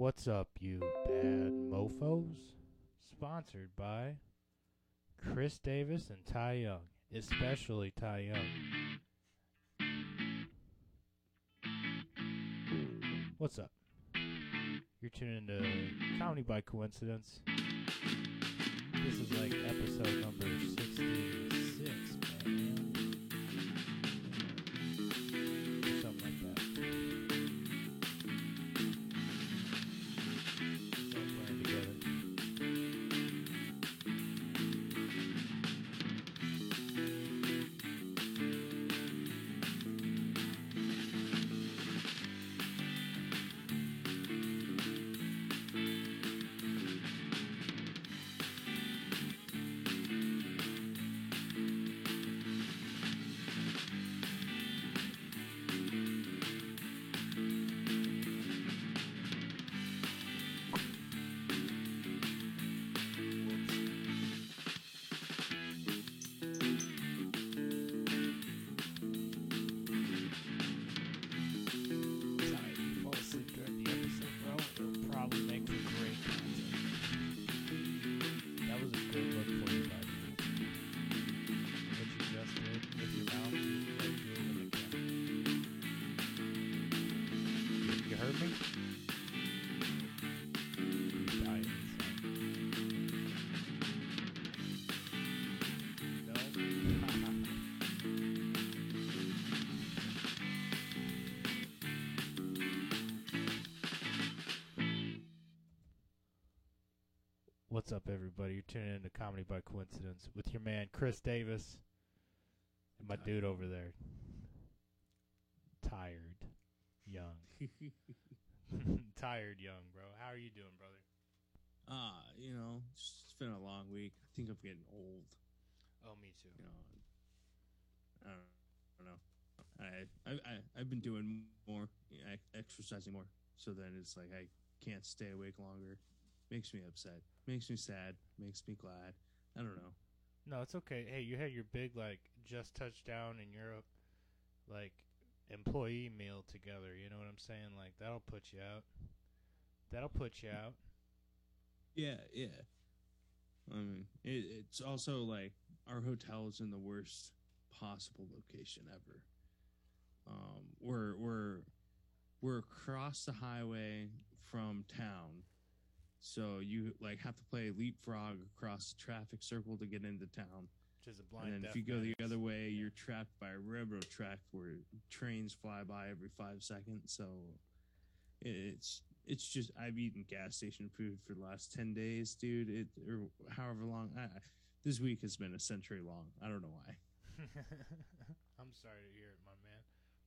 What's up, you bad mofos? Sponsored by Chris Davis and Ty Young, especially Ty Young. What's up? You're tuning to Comedy by Coincidence. This is like episode number 66, man. Something like that. All playing What's up, everybody? You're tuning in to Comedy by Coincidence with your man, Chris Davis, and my dude over there, Tired Young. Tired Young, bro. How are you doing, brother? You know, it's been a long week. I think I'm getting old. Oh, me too. You know, I don't know. I've been doing more, exercising more, so then it's like I can't stay awake longer. Makes me upset. Makes me sad. Makes me glad. I don't know. No, it's okay. Hey, you had your big, like, just touched down in Europe, like, employee meal together. You know what I'm saying? Like, that'll put you out. That'll put you out. Yeah. I mean, it's also, like, our hotel is in the worst possible location ever. We're across the highway from town. So you like have to play leapfrog across the traffic circle to get into town. Which is a blind. And then if you go the other way, you're trapped by a railroad track where trains fly by every 5 seconds. So it's just I've eaten gas station food for the last 10 days, dude. Or however long. This week has been a century long. I don't know why. I'm sorry to hear it, my man.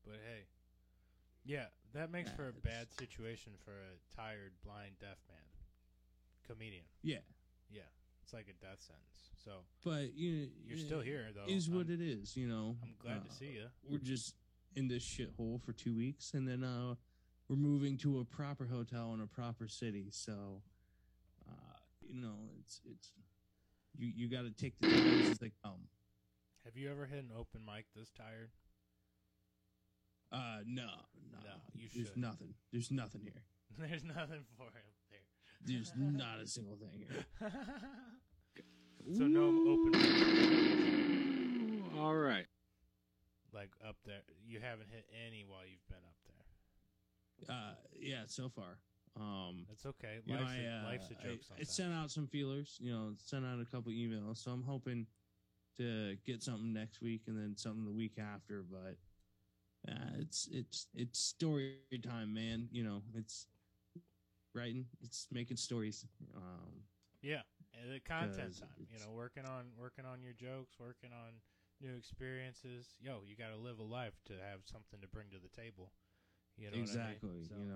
But hey. Yeah, that makes for a bad situation for a tired, blind, deaf man. Comedian. Yeah. It's like a death sentence. So, but you're still here, though. Is what it is. You know. I'm glad to see you. We're just in this shithole for 2 weeks, and then we're moving to a proper hotel in a proper city. So, you know, it's you got to take the things as they come. Have you ever hit an open mic this tired? No. You should. There's nothing here. There's nothing for him there. There's not a single thing here. So no open. All right. Like up there, you haven't hit any while you've been up there. Yeah, so far. That's okay. Life's a joke. Sometimes. It sent out some feelers. You know, sent out a couple emails. So I'm hoping to get something next week and then something the week after. But it's story time, man. You know, it's. Writing, it's making stories. Yeah, and the content time. You know, working on your jokes, working on new experiences. Yo, you got to live a life to have something to bring to the table. You know exactly. What I mean? So, you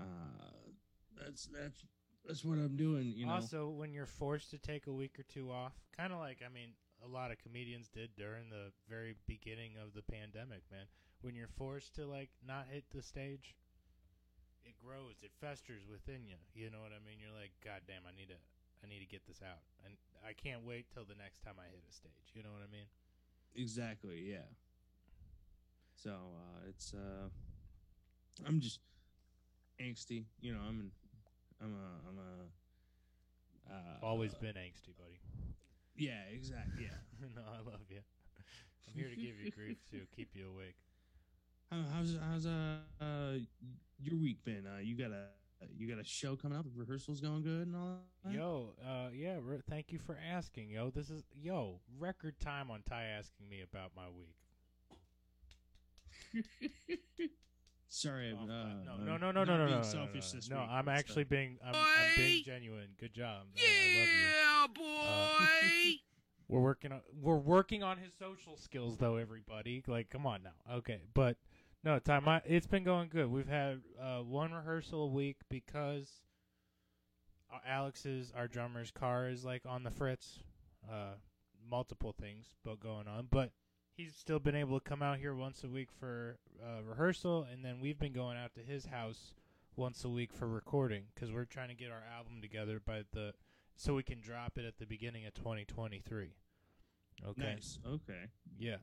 know, so that's what I'm doing. You know. Also, when you're forced to take a week or two off, kind of like a lot of comedians did during the very beginning of the pandemic. Man, when you're forced to like not hit the stage. It grows, it festers within you. You know what I mean? You're like, God damn, I need to get this out, and I can't wait till the next time I hit a stage. You know what I mean? Exactly. Yeah. So I'm just angsty. You know, I'm always been angsty, buddy. Yeah, exactly. Yeah. No, I love you. I'm here to give you grief too, keep you awake. How's your week been? You got a show coming up? Rehearsals going good and all that? Yo, yeah. Thank you for asking, yo. This is record time on Ty asking me about my week. Sorry, no. Selfish this week. No, I'm actually being. I'm being genuine. Good job. Yeah, I love you. Boy. We're working on his social skills though, everybody. Like, come on now. Okay, but no, Ty, it's been going good. We've had one rehearsal a week because Alex's, our drummer's, car is like on the fritz. Multiple things going on, but he's still been able to come out here once a week for rehearsal, and then we've been going out to his house once a week for recording because we're trying to get our album together so we can drop it at the beginning of 2023. Okay. Nice. Okay. Yeah.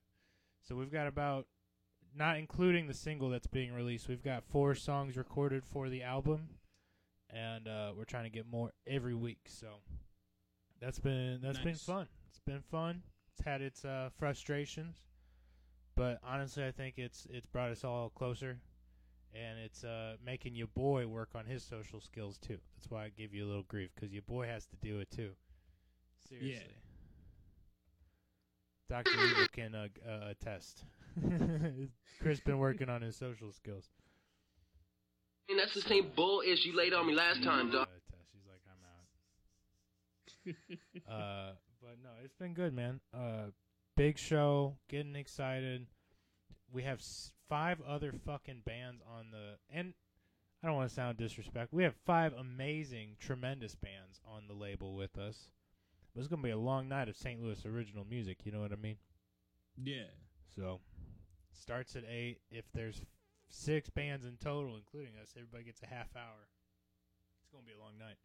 So we've got about, not including the single that's being released, we've got 4 songs recorded for the album, and we're trying to get more every week. So that's been fun. It's been fun. It's had its frustrations, but honestly, I think it's brought us all closer, and it's making your boy work on his social skills too. That's why I give you a little grief, because your boy has to do it too. Seriously. Yeah. Dr. Evil can attest. Chris been working on his social skills. And that's the same bull-ish you laid on me last time, dog. She's like, I'm out. But no, it's been good, man. Big show, getting excited. We have 5 other fucking bands and I don't want to sound disrespectful. We have 5 amazing, tremendous bands on the label with us. But it's going to be a long night of St. Louis original music, you know what I mean? Yeah. So, starts at 8. If there's 6 bands in total, including us, everybody gets a half hour. It's going to be a long night.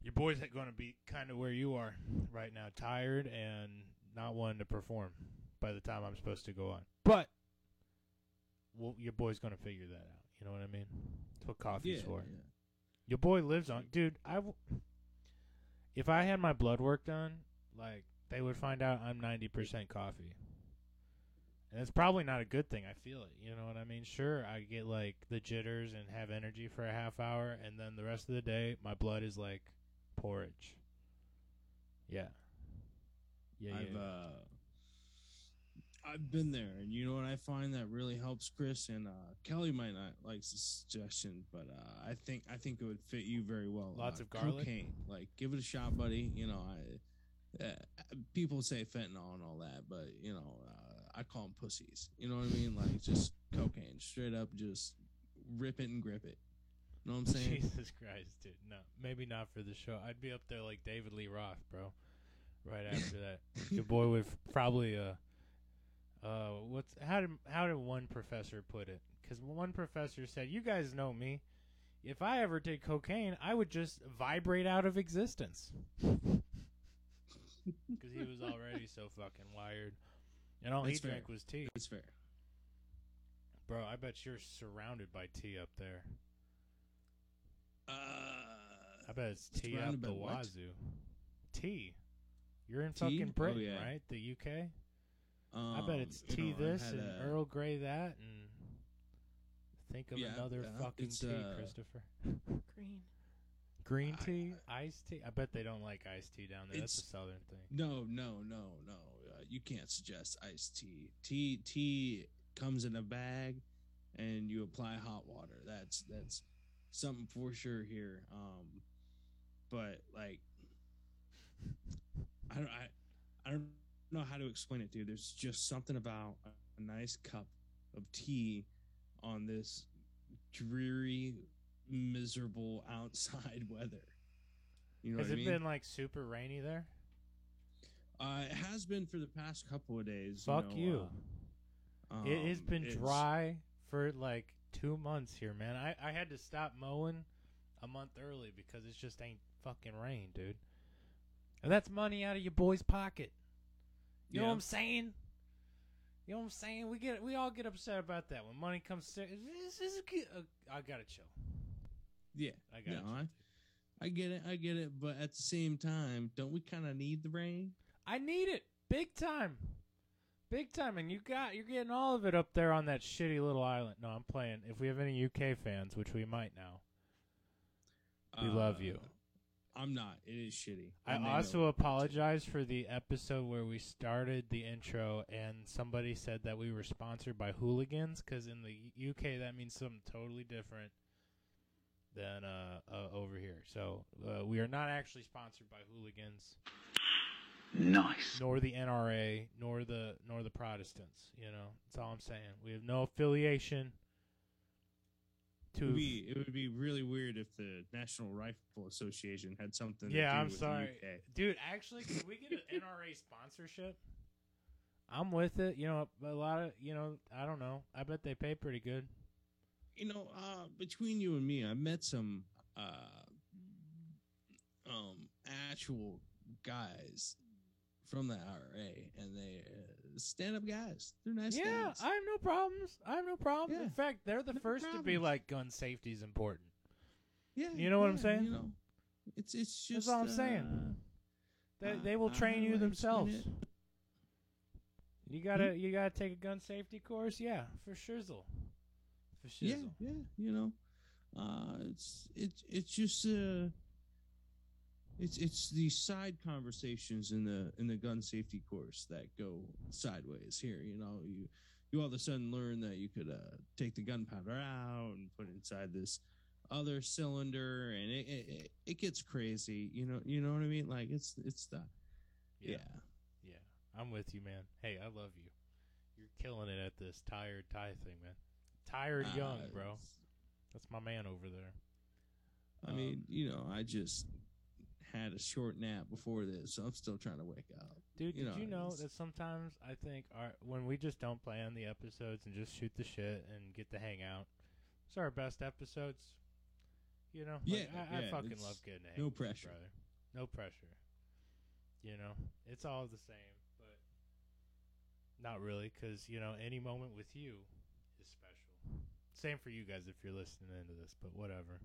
Your boy's going to be kind of where you are right now, tired and not wanting to perform by the time I'm supposed to go on. But your boy's going to figure that out. You know what I mean? That's what coffee's for. Yeah. Your boy lives on. Dude, if I had my blood work done, like, they would find out I'm 90% coffee. And it's probably not a good thing. I feel it. You know what I mean? Sure, I get, like, the jitters and have energy for a half hour, and then the rest of the day, my blood is, like, porridge. I've been there, and you know what I find that really helps, Chris, and Kelly might not like the suggestion, but I think it would fit you very well. Lots of garlic, cocaine. Like, give it a shot, buddy. You know, people say fentanyl and all that, but you know, I call them pussies. You know what I mean? Like, just cocaine, straight up, just rip it and grip it. You know what I'm saying? Jesus Christ, dude. No, maybe not for the show. I'd be up there like David Lee Roth, bro. Right after that, your boy would probably how did one professor put it? Because one professor said, "You guys know me. If I ever did cocaine, I would just vibrate out of existence." Because he was already so fucking wired, and all he drank was tea. That's fair, bro. I bet you're surrounded by tea up there. I bet it's tea out the wazoo. Tea. You're in fucking Britain, right? The UK. I bet it's tea this and Earl Grey that, and think of another fucking tea, Christopher. Green tea, iced tea. I bet they don't like iced tea down there. That's a southern thing. No. You can't suggest iced tea. Tea comes in a bag, and you apply hot water. That's something for sure here. But like, I don't know how to explain it, dude. There's just something about a nice cup of tea on this dreary, miserable outside weather. You know, has it been like super rainy there? It has been for the past couple of days. Fuck you. It has been dry for like 2 months here, man. I had to stop mowing a month early because it just ain't fucking rain, dude. And that's money out of your boy's pocket. You know what I'm saying? You know what I'm saying? We all get upset about that when money comes to I gotta chill. Yeah, I get it, but at the same time, don't we kind of need the rain? I need it big time, and you're getting all of it up there on that shitty little island. No, I'm playing. If we have any UK fans, which we might now, we love you. I'm not. It is shitty. I also apologize for the episode where we started the intro and somebody said that we were sponsored by hooligans, because in the UK that means something totally different than over here. So we are not actually sponsored by hooligans. Nice. Nor the NRA, nor the Protestants. You know, that's all I'm saying. We have no affiliation. It would be really weird if the National Rifle Association had something to do with the UK. Dude, actually, can we get an NRA sponsorship? I'm with it. You know, I don't know. I bet they pay pretty good. You know, between you and me, I met some actual guys from the IRA, and they're stand-up guys. They're nice guys. Yeah, I have no problems. Yeah. In fact, they're the first to be like, gun safety is important. Yeah. You know what I'm saying? You know, it's just... That's all I'm saying. They will train you themselves. You gotta take a gun safety course? Yeah, for shizzle. Yeah, you know. It's just... It's the side conversations in the gun safety course that go sideways here. You know, you all of a sudden learn that you could take the gunpowder out and put it inside this other cylinder, and it gets crazy. You know what I mean? Like it's that. Yeah. I'm with you, man. Hey, I love you. You're killing it at this tired Ty thing, man. Tired Young, bro. That's my man over there. I mean, you know, I just had a short nap before this, so I'm still trying to wake up. Dude, did you know that sometimes I think when we just don't plan the episodes and just shoot the shit and get to hang out, it's our best episodes. You know? I fucking love getting to hang out. No pressure. Brother. No pressure. You know? It's all the same, but not really, because, you know, any moment with you is special. Same for you guys if you're listening into this, but whatever.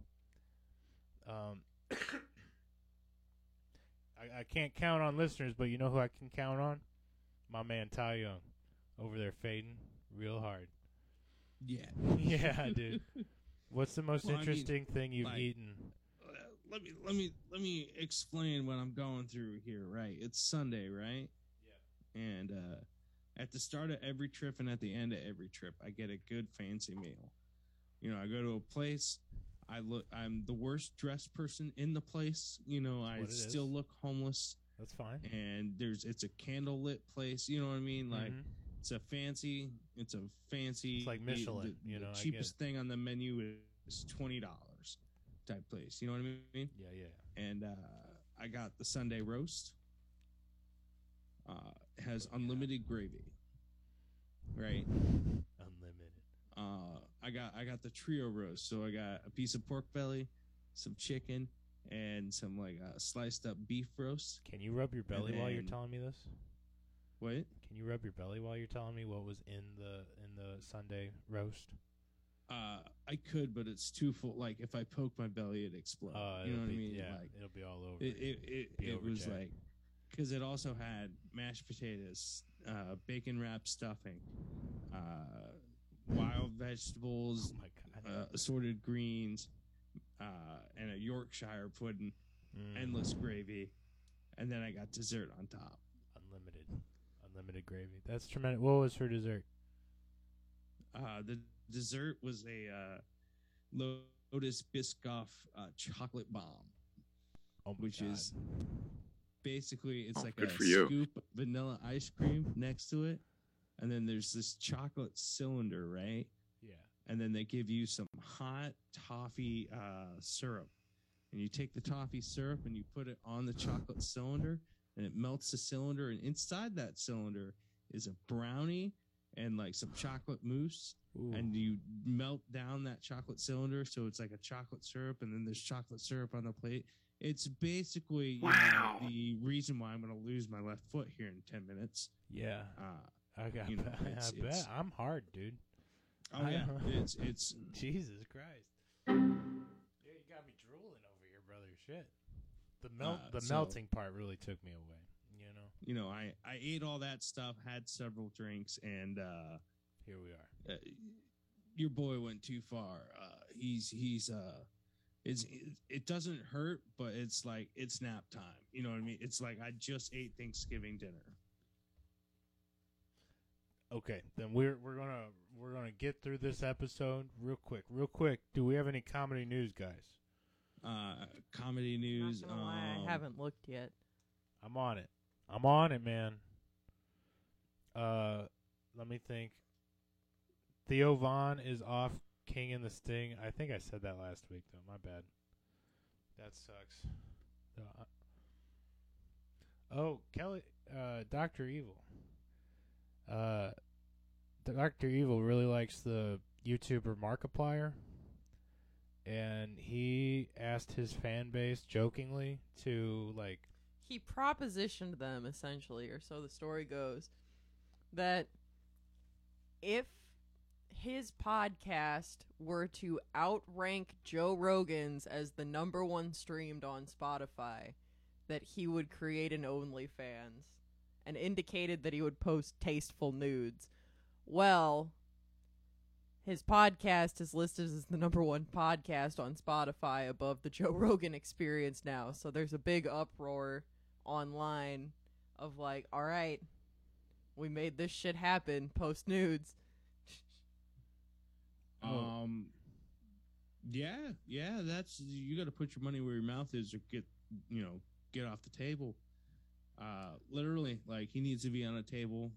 I can't count on listeners, but you know who I can count on? My man Ty Young over there fading real hard. Yeah. Yeah, dude. What's the most interesting thing you've eaten? Let me explain what I'm going through here, right? It's Sunday, right? Yeah. And at the start of every trip and at the end of every trip, I get a good fancy meal. You know, I go to a place, I'm the worst dressed person in the place. You know, I still look homeless. That's fine. And it's a candlelit place. You know what I mean? Like, mm-hmm. It's a fancy. It's like Michelin. The cheapest thing on the menu is $20 type place. You know what I mean? Yeah, yeah. And I got the Sunday roast. Has unlimited gravy. Right. Unlimited. I got the trio roast, so I got a piece of pork belly, some chicken, and some sliced up beef roast. Can you rub your belly while you're telling me this? What? Can you rub your belly while you're telling me what was in the Sunday roast? I could, but it's too full. Like if I poke my belly, it explodes. You know what I mean? Yeah, it'll be all over. It was like, because it also had mashed potatoes, bacon wrapped stuffing, wild vegetables, assorted greens, and a Yorkshire pudding, endless gravy, and then I got dessert on top. Unlimited gravy. That's tremendous. What was her dessert? The dessert was a Lotus Biscoff chocolate bomb, is basically scoop vanilla ice cream next to it. And then there's this chocolate cylinder, right? Yeah. And then they give you some hot toffee syrup. And you take the toffee syrup and you put it on the chocolate cylinder, and it melts the cylinder. And inside that cylinder is a brownie and some chocolate mousse. Ooh. And you melt down that chocolate cylinder, so it's like a chocolate syrup, and then there's chocolate syrup on the plate. It's basically the reason why I'm going to lose my left foot here in 10 minutes. Yeah. I bet. I'm hard, dude. Oh, yeah. It's Jesus Christ. Yeah, you got me drooling over here, brother. Shit. The melting part really took me away, you know? You know, I ate all that stuff, had several drinks, and... here we are. Your boy went too far. It doesn't hurt, but it's like, it's nap time. You know what I mean? It's like, I just ate Thanksgiving dinner. Okay, then we're gonna get through this episode real quick. Do we have any comedy news, guys? Comedy news. Not gonna lie, I haven't looked yet. I'm on it, man. Let me think. Theo Von is off King and the Sting. I think I said that last week, though. My bad. That sucks. Oh, Kelly, Dr. Evil. Dr. Evil really likes the YouTuber Markiplier, and he asked his fan base jokingly to, like... He propositioned them, essentially, or so the story goes, that if his podcast were to outrank Joe Rogan's as the #1 streamed on Spotify, that he would create an OnlyFans. And indicated that he would post tasteful nudes. Well, his podcast is listed as the #1 podcast on Spotify above the Joe Rogan Experience now. So there's a big uproar online of like, all right, we made this shit happen, post nudes. Yeah, that's, you got to put your money where your mouth is or get off the table. Literally, like, he needs to be on a table,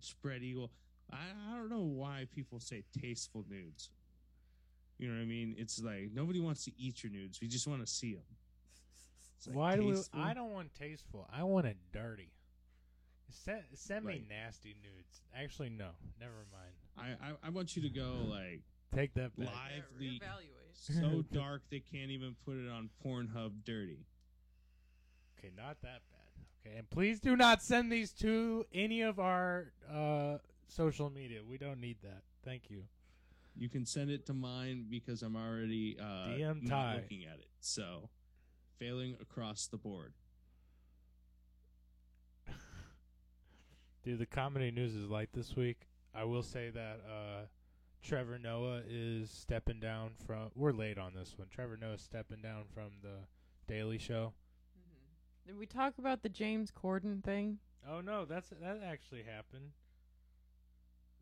spread eagle. I don't know why people say tasteful nudes. You know what I mean? It's like, nobody wants to eat your nudes. We just want to see them. Like, why tasteful? I don't want tasteful. I want it dirty. Send me nasty nudes. Actually, no. Never mind. I want you to go, like... Take that back. Lively, evaluate. So dark they can't even put it on Pornhub dirty. Okay, not that bad. Okay, and please do not send these to any of our social media. We don't need that. Thank you. You can send it to mine because I'm already not looking at it. So, failing across the board. Dude, the comedy news is light this week. I will say that Trevor Noah is stepping down from... We're late on this one. Trevor Noah is stepping down from The Daily Show. Did we talk about the James Corden thing? Oh, no, that actually happened.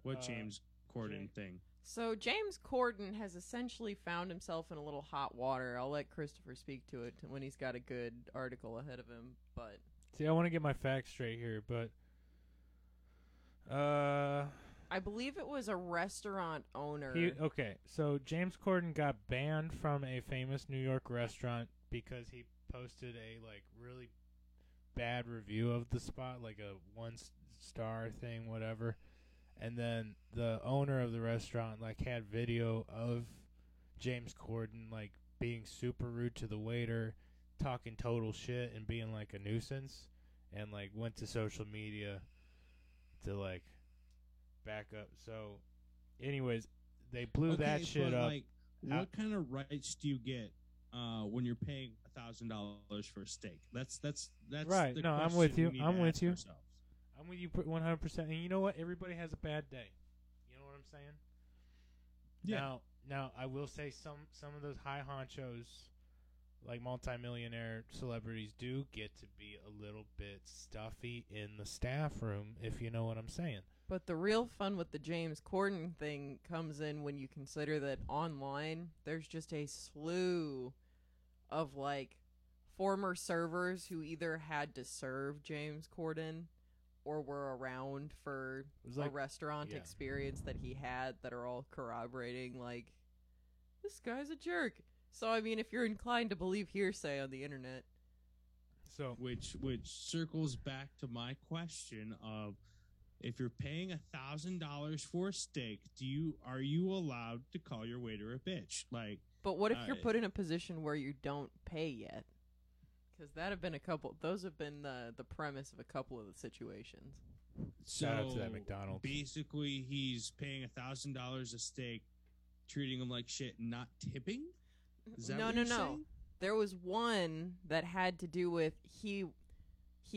What James Corden thing? So James Corden has essentially found himself in a little hot water. I'll let Christopher speak to it when he's got a good article ahead of him. But see, I want to get my facts straight here, but... I believe it was a restaurant owner. So James Corden got banned from a famous New York restaurant because he... posted a like really bad review of the spot, like a 1-star thing, whatever. And then the owner of the restaurant like had video of James Corden like being super rude to the waiter, talking total shit and being like a nuisance, and like went to social media to like back up. So anyways, they blew that shit up. Like, what kind of rights do you get when you're paying $1,000 for a steak? That's right. No, I'm with you. Ourselves. I'm with you 100%. And you know what? Everybody has a bad day. You know what I'm saying? Yeah. Now I will say some of those high honchos, like multimillionaire celebrities, do get to be a little bit stuffy in the staff room, if you know what I'm saying. But the real fun with the James Corden thing comes in when you consider that online there's just a slew of like former servers who either had to serve James Corden or were around for a restaurant experience that he had that are all corroborating like, this guy's a jerk. So I mean, if you're inclined to believe hearsay on the internet, so which circles back to my question of, if you're paying $1,000 for a steak, are you allowed to call your waiter a bitch? Like, but what if you're put in a position where you don't pay yet? Because that have been a couple. Those have been the premise of a couple of the situations. So shout out to that McDonald's. Basically, he's paying $1,000 a steak, treating him like shit, and not tipping? Is that what you're saying? There was one that had to do with he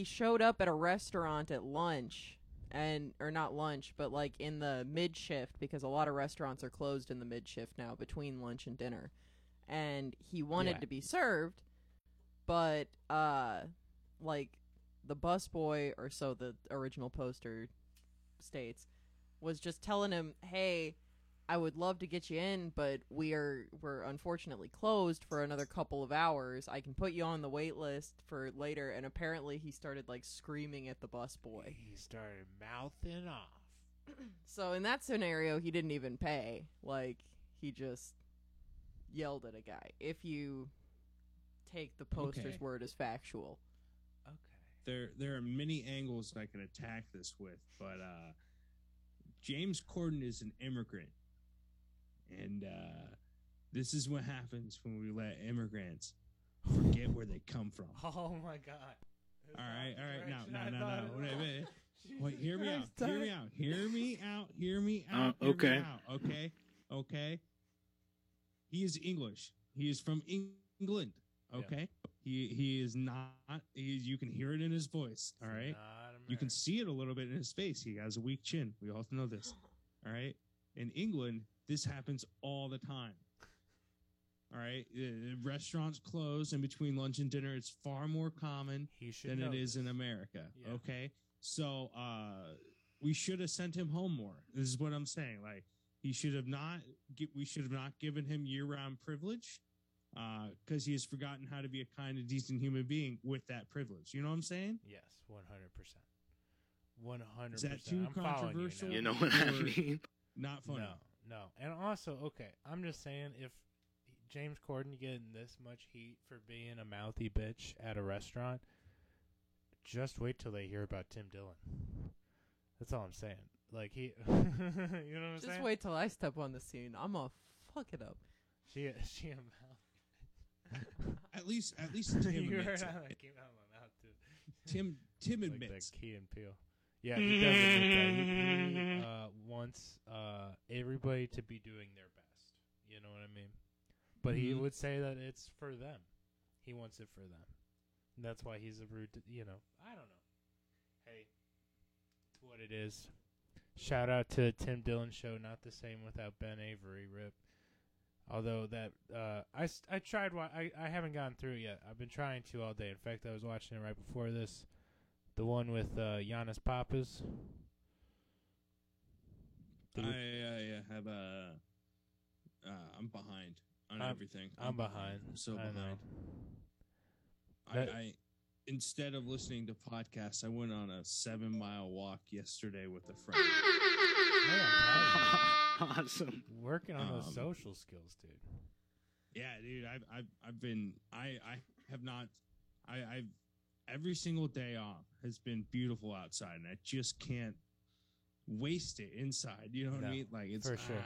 showed up at a restaurant at lunch, or not lunch, but like in the mid-shift, because a lot of restaurants are closed in the mid-shift now between lunch and dinner. And he wanted to be served, but like the busboy, or so the original poster states, was just telling him, hey, I would love to get you in, but we're unfortunately closed for another couple of hours. I can put you on the wait list for later. And apparently he started like screaming at the busboy. He started mouthing off. So in that scenario, he didn't even pay. Like, he just yelled at a guy, if you take the poster's word as factual. Okay. There are many angles that I can attack this with, but James Corden is an immigrant, and this is what happens when we let immigrants forget where they come from. Oh my God! All right, no. Wait, hear me out. He is English. He is from England. Okay, yeah. He is not. You can hear it in his voice. All right, you can see it a little bit in his face. He has a weak chin. We all know this. All right, in England, this happens all the time. All right, restaurants close in between lunch and dinner. It's far more common than it is in America. Yeah. Okay, so we should have sent him home more. This is what I'm saying. Like, we should have not given him year-round privilege. Because he has forgotten how to be a kind and decent human being with that privilege. You know what I'm saying? Yes, 100%. 100%. Is that too controversial? You know what I mean? Not funny. No. And also, I'm just saying, if James Corden getting this much heat for being a mouthy bitch at a restaurant, just wait till they hear about Tim Dillon. That's all I'm saying. Like, you know what I'm saying? Just wait till I step on the scene. I'm gonna fuck it up. She a mouth. At least Tim admits it. Came out of my mouth too. Tim admits. Like Key and Peele. Yeah, he does admit that. He wants everybody to be doing their best. You know what I mean? But he would say that it's for them. He wants it for them. And that's why he's a rude. You know, I don't know. Hey, it's what it is. Shout out to Tim Dillon show. Not the Same Without Ben Avery. Rip. Although that I tried, I haven't gotten through it yet. I've been trying to all day. In fact, I was watching it right before this, the one with Giannis Pappas. I have I'm behind on everything. I'm behind. I'm so behind. I instead of listening to podcasts, I went on a 7-mile walk yesterday with a friend. Yeah, awesome. Working on those social skills, dude. Yeah, dude. I've every single day off has been beautiful outside, and I just can't waste it inside. You know what I mean? Like, it's for sure.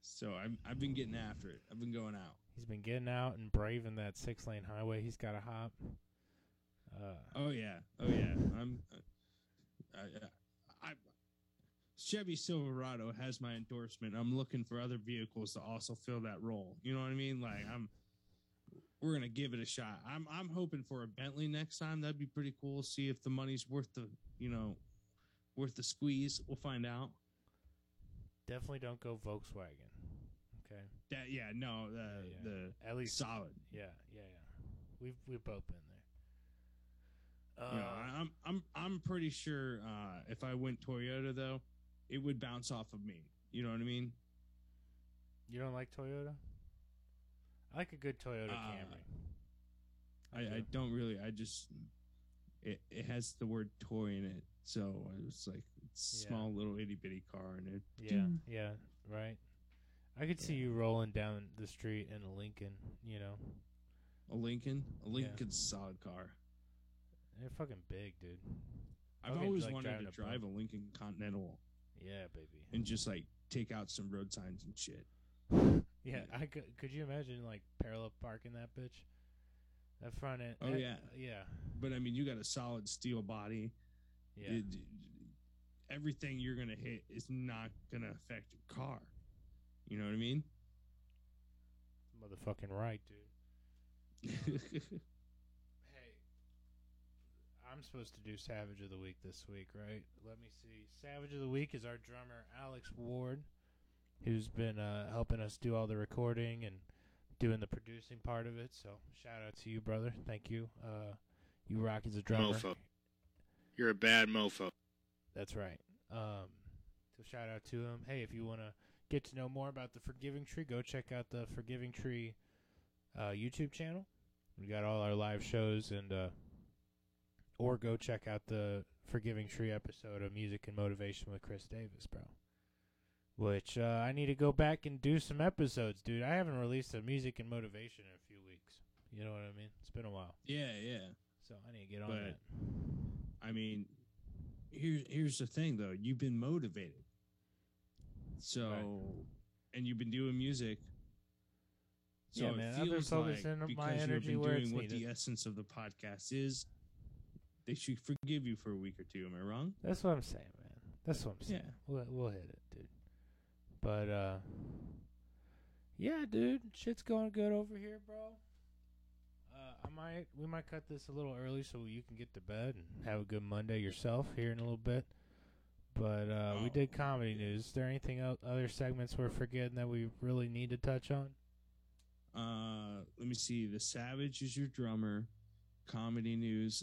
So I've been getting after it. I've been going out. He's been getting out and braving that 6-lane highway. He's got to hop. Oh yeah. Chevy Silverado has my endorsement. I'm looking for other vehicles to also fill that role. You know what I mean? Like, we're gonna give it a shot. I'm hoping for a Bentley next time. That'd be pretty cool. See if the money's worth the squeeze. We'll find out. Definitely don't go Volkswagen. Okay. At least solid. Yeah. We've both been there. I'm pretty sure if I went Toyota though, it would bounce off of me. You know what I mean? You don't like Toyota? I like a good Toyota Camry. I don't really. I just it has the word toy in it, so I was like, it's small little itty bitty car, and it. Yeah, right. I could see you rolling down the street in a Lincoln. You know, a Lincoln's a solid car. They're fucking big, dude. I've always wanted to drive a Lincoln Continental. Yeah, baby. And just, like, take out some road signs and shit. Yeah, I could. Could you imagine, like, parallel parking that bitch? That front end. Oh, yeah. Yeah. But, I mean, you got a solid steel body. Yeah. Everything you're going to hit is not going to affect your car. You know what I mean? Motherfucking right, dude. Hey, I'm supposed to do Savage of the Week this week, right? Let me see. Savage of the Week is our drummer, Alex Ward, who's been helping us do all the recording and doing the producing part of it. So shout out to you, brother. Thank you. You rock as a drummer. Mofo. You're a bad mofo. That's right. So shout out to him. Hey, if you want to get to know more about The Forgiving Tree, go check out The Forgiving Tree YouTube channel. We got all our live shows, and or go check out The Forgiving Tree episode of Music and Motivation with Chris Davis, bro. Which I need to go back and do some episodes, dude. I haven't released a Music and Motivation in a few weeks. You know what I mean? It's been a while. Yeah, yeah. So I need to get on that. I mean, here's the thing, though. You've been motivated. So, and you've been doing music. So yeah, man, it feels like because you've been doing what the essence of the podcast is, they should forgive you for a week or two. Am I wrong? That's what I'm saying, man. That's what I'm saying. Yeah. We'll hit it, dude. But, yeah, dude, shit's going good over here, bro. We might cut this a little early so you can get to bed and have a good Monday yourself here in a little bit. But we did comedy news. Is there anything else, other segments we're forgetting that we really need to touch on? Let me see. The Savage is your drummer. Comedy news.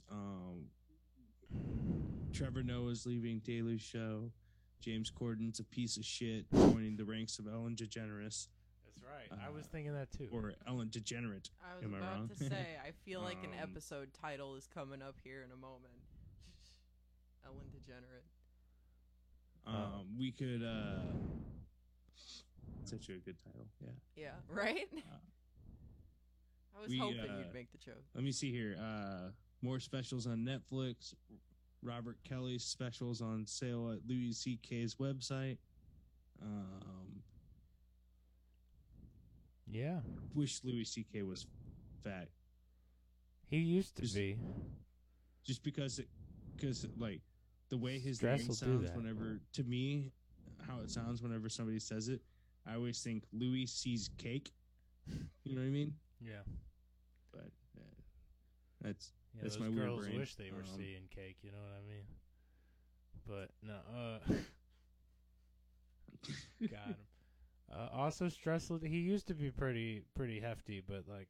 Trevor Noah is leaving Daily Show. James Corden's a piece of shit, joining the ranks of Ellen DeGeneres. That's right. I was thinking that too. Or Ellen DeGeneres. I was about to say, I feel like an episode title is coming up here in a moment. Ellen DeGeneres. We could. It's actually a good title. Yeah. Yeah. Right. I was hoping you'd make the joke. Let me see here. More specials on Netflix. Robert Kelly's specials on sale at Louis C.K.'s website. Yeah. I wish Louis C.K. was fat. He used to be. Just because the way his Stress name sounds whenever, to me, how it sounds whenever somebody says it, I always think Louis sees cake. You know what I mean? Yeah. But that's those my weird girls brain. Wish they were seeing cake. You know what I mean? But no. Got him. Also, stress will. He used to be pretty hefty, but like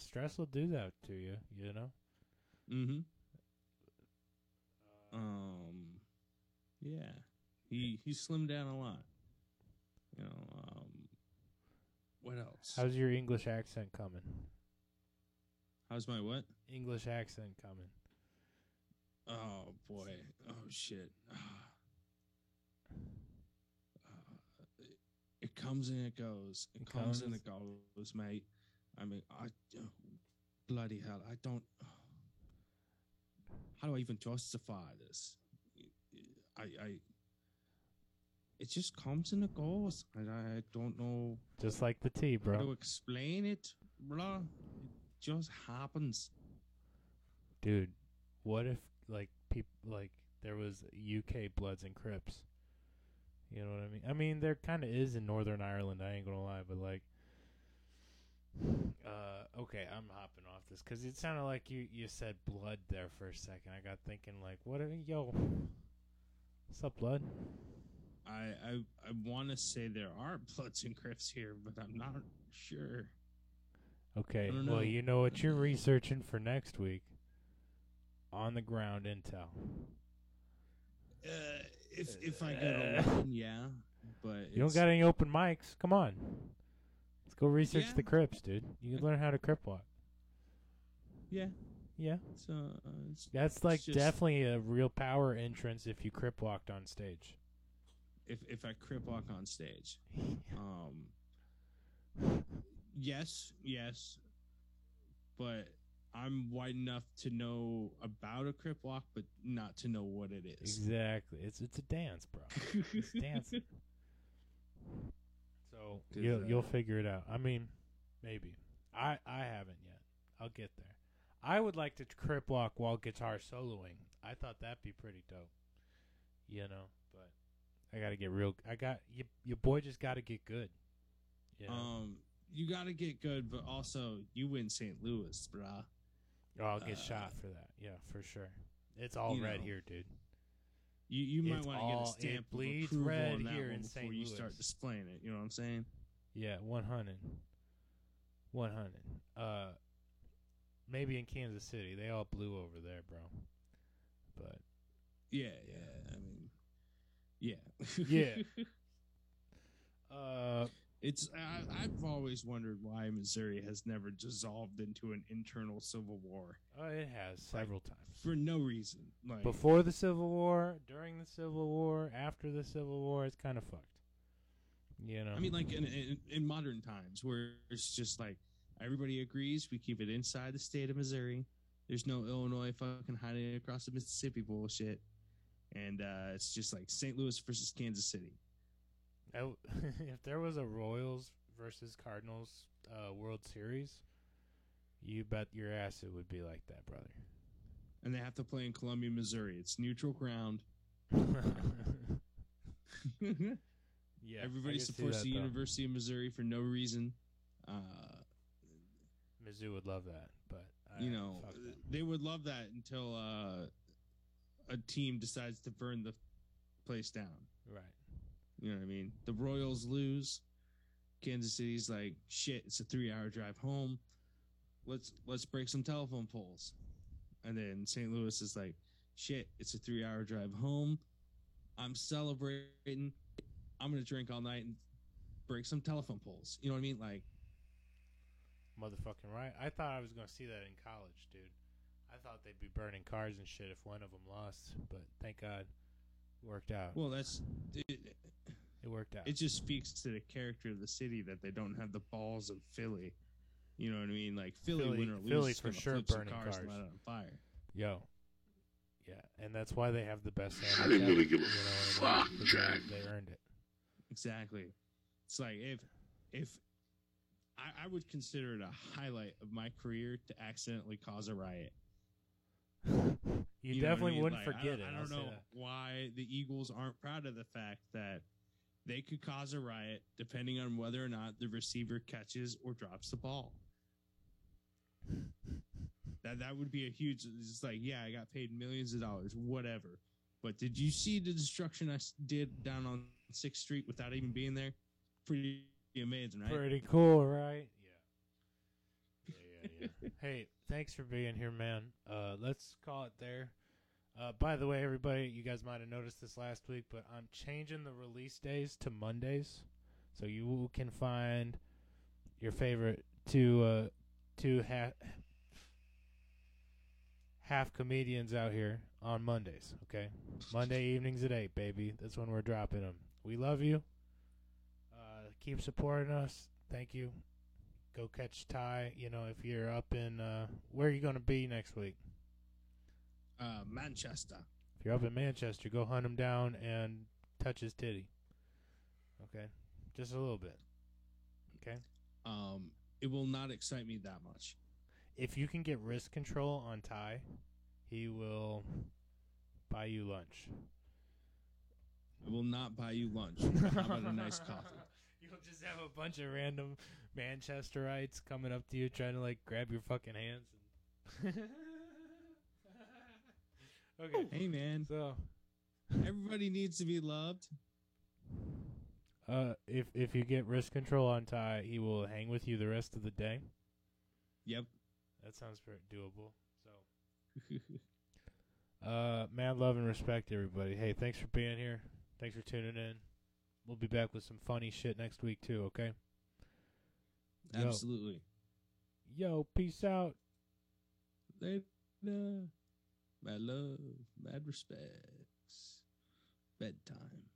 stress will do that to you. You know. Mm-hmm. Yeah, he slimmed down a lot. You know. What else? How's your English accent coming? How's my what? English accent coming. Oh boy! Oh shit! It comes and it goes. It comes and it goes, mate. I mean, bloody hell! I don't. How do I even justify this? It just comes and it goes, and I don't know. Just like the tea, bro. How to explain it, bro? It just happens, dude. What if there was UK Bloods and Crips? You know what I mean? I mean, there kind of is in Northern Ireland. I ain't gonna lie, but okay, I'm hopping off this because it sounded like you said blood there for a second. I got thinking what's up, blood? I want to say there are Bloods and Crips here, but I'm not sure. Okay, well, you know what you're researching for next week? On the ground intel. If I get along, yeah, but you don't got any open mics. Come on. Let's go research the Crips, dude. You can learn how to Crip Lock. Yeah. Yeah. So, that's definitely a real power entrance if you Crip Locked on stage. If I Crip Lock on stage. Yes. But I'm wide enough to know about a Crip Lock, but not to know what it is. Exactly. It's a dance, bro. It's dancing. So you'll figure it out. I mean, maybe. I haven't yet. I'll get there. I would like to Crip Lock while guitar soloing. I thought that'd be pretty dope. You know, but I gotta get real. I got your boy just gotta get good. Yeah. You gotta get good, but also you in St. Louis, brah. Oh, I'll get shot for that. Yeah, for sure. It's all red here, dude. You might want to get a stamp of approval red on that here one in before St. you Louis. Start displaying it. You know what I'm saying? Yeah, 100. Maybe in Kansas City, they all blew over there, bro. But yeah. I mean, yeah. I've always wondered why Missouri has never dissolved into an internal civil war. Oh, it has several times for no reason. Like, before the Civil War, during the Civil War, after the Civil War, it's kind of fucked. You know, I mean, like in modern times, where it's just like everybody agrees, we keep it inside the state of Missouri. There's no Illinois fucking hiding across the Mississippi bullshit, and it's just like St. Louis versus Kansas City. If there was a Royals versus Cardinals World Series, you bet your ass it would be like that, brother. And they have to play in Columbia, Missouri. It's neutral ground. Yeah, everybody supports the University of Missouri for no reason. Mizzou would love that, but they would love that until a team decides to burn the place down. Right. You know what I mean? The Royals lose. Kansas City's like, shit, it's a 3-hour drive home. Let's break some telephone poles. And then St. Louis is like, shit, it's a 3-hour drive home. I'm celebrating. I'm going to drink all night and break some telephone poles. You know what I mean? Like, motherfucking right. I thought I was going to see that in college, dude. I thought they'd be burning cars and shit if one of them lost. But thank God. Worked out. Well, that's it. It worked out. It just speaks to the character of the city that they don't have the balls of Philly. You know what I mean? Like Philly win or lose, Philly for sure burning cars and light on fire. Yo, yeah, and that's why they have the best. I didn't really give a fuck, Jack. They earned it. Exactly. It's like if I would consider it a highlight of my career to accidentally cause a riot. You definitely wouldn't forget it. I don't know why the Eagles aren't proud of the fact that they could cause a riot depending on whether or not the receiver catches or drops the ball. That would be a huge. It's like, yeah, I got paid millions of dollars, whatever. But did you see the destruction I did down on 6th Street without even being there? Pretty amazing, right? Pretty cool, right? Yeah. Hey, thanks for being here, man. Let's call it there. By the way, everybody, you guys might have noticed this last week, but I'm changing the release days to Mondays, so you can find your favorite half comedians out here on Mondays. Okay, Monday evenings at 8, baby. That's when we're dropping them. We love you. Keep supporting us. Thank you. Go catch Ty, if you're up in... where are you going to be next week? Manchester. If you're up in Manchester, go hunt him down and touch his titty. Okay? Just a little bit. Okay? It will not excite me that much. If you can get wrist control on Ty, he will buy you lunch. I will not buy you lunch. How about a nice coffee? You'll just have a bunch of random Manchesterites coming up to you trying to, grab your fucking hands. Okay. Hey, man. So, everybody needs to be loved. If you get wrist control on Ty, he will hang with you the rest of the day. Yep. That sounds pretty doable. So, mad love and respect, everybody. Hey, thanks for being here. Thanks for tuning in. We'll be back with some funny shit next week, too, okay? Absolutely. Yo, peace out. Later. Mad love, mad respects. Bedtime.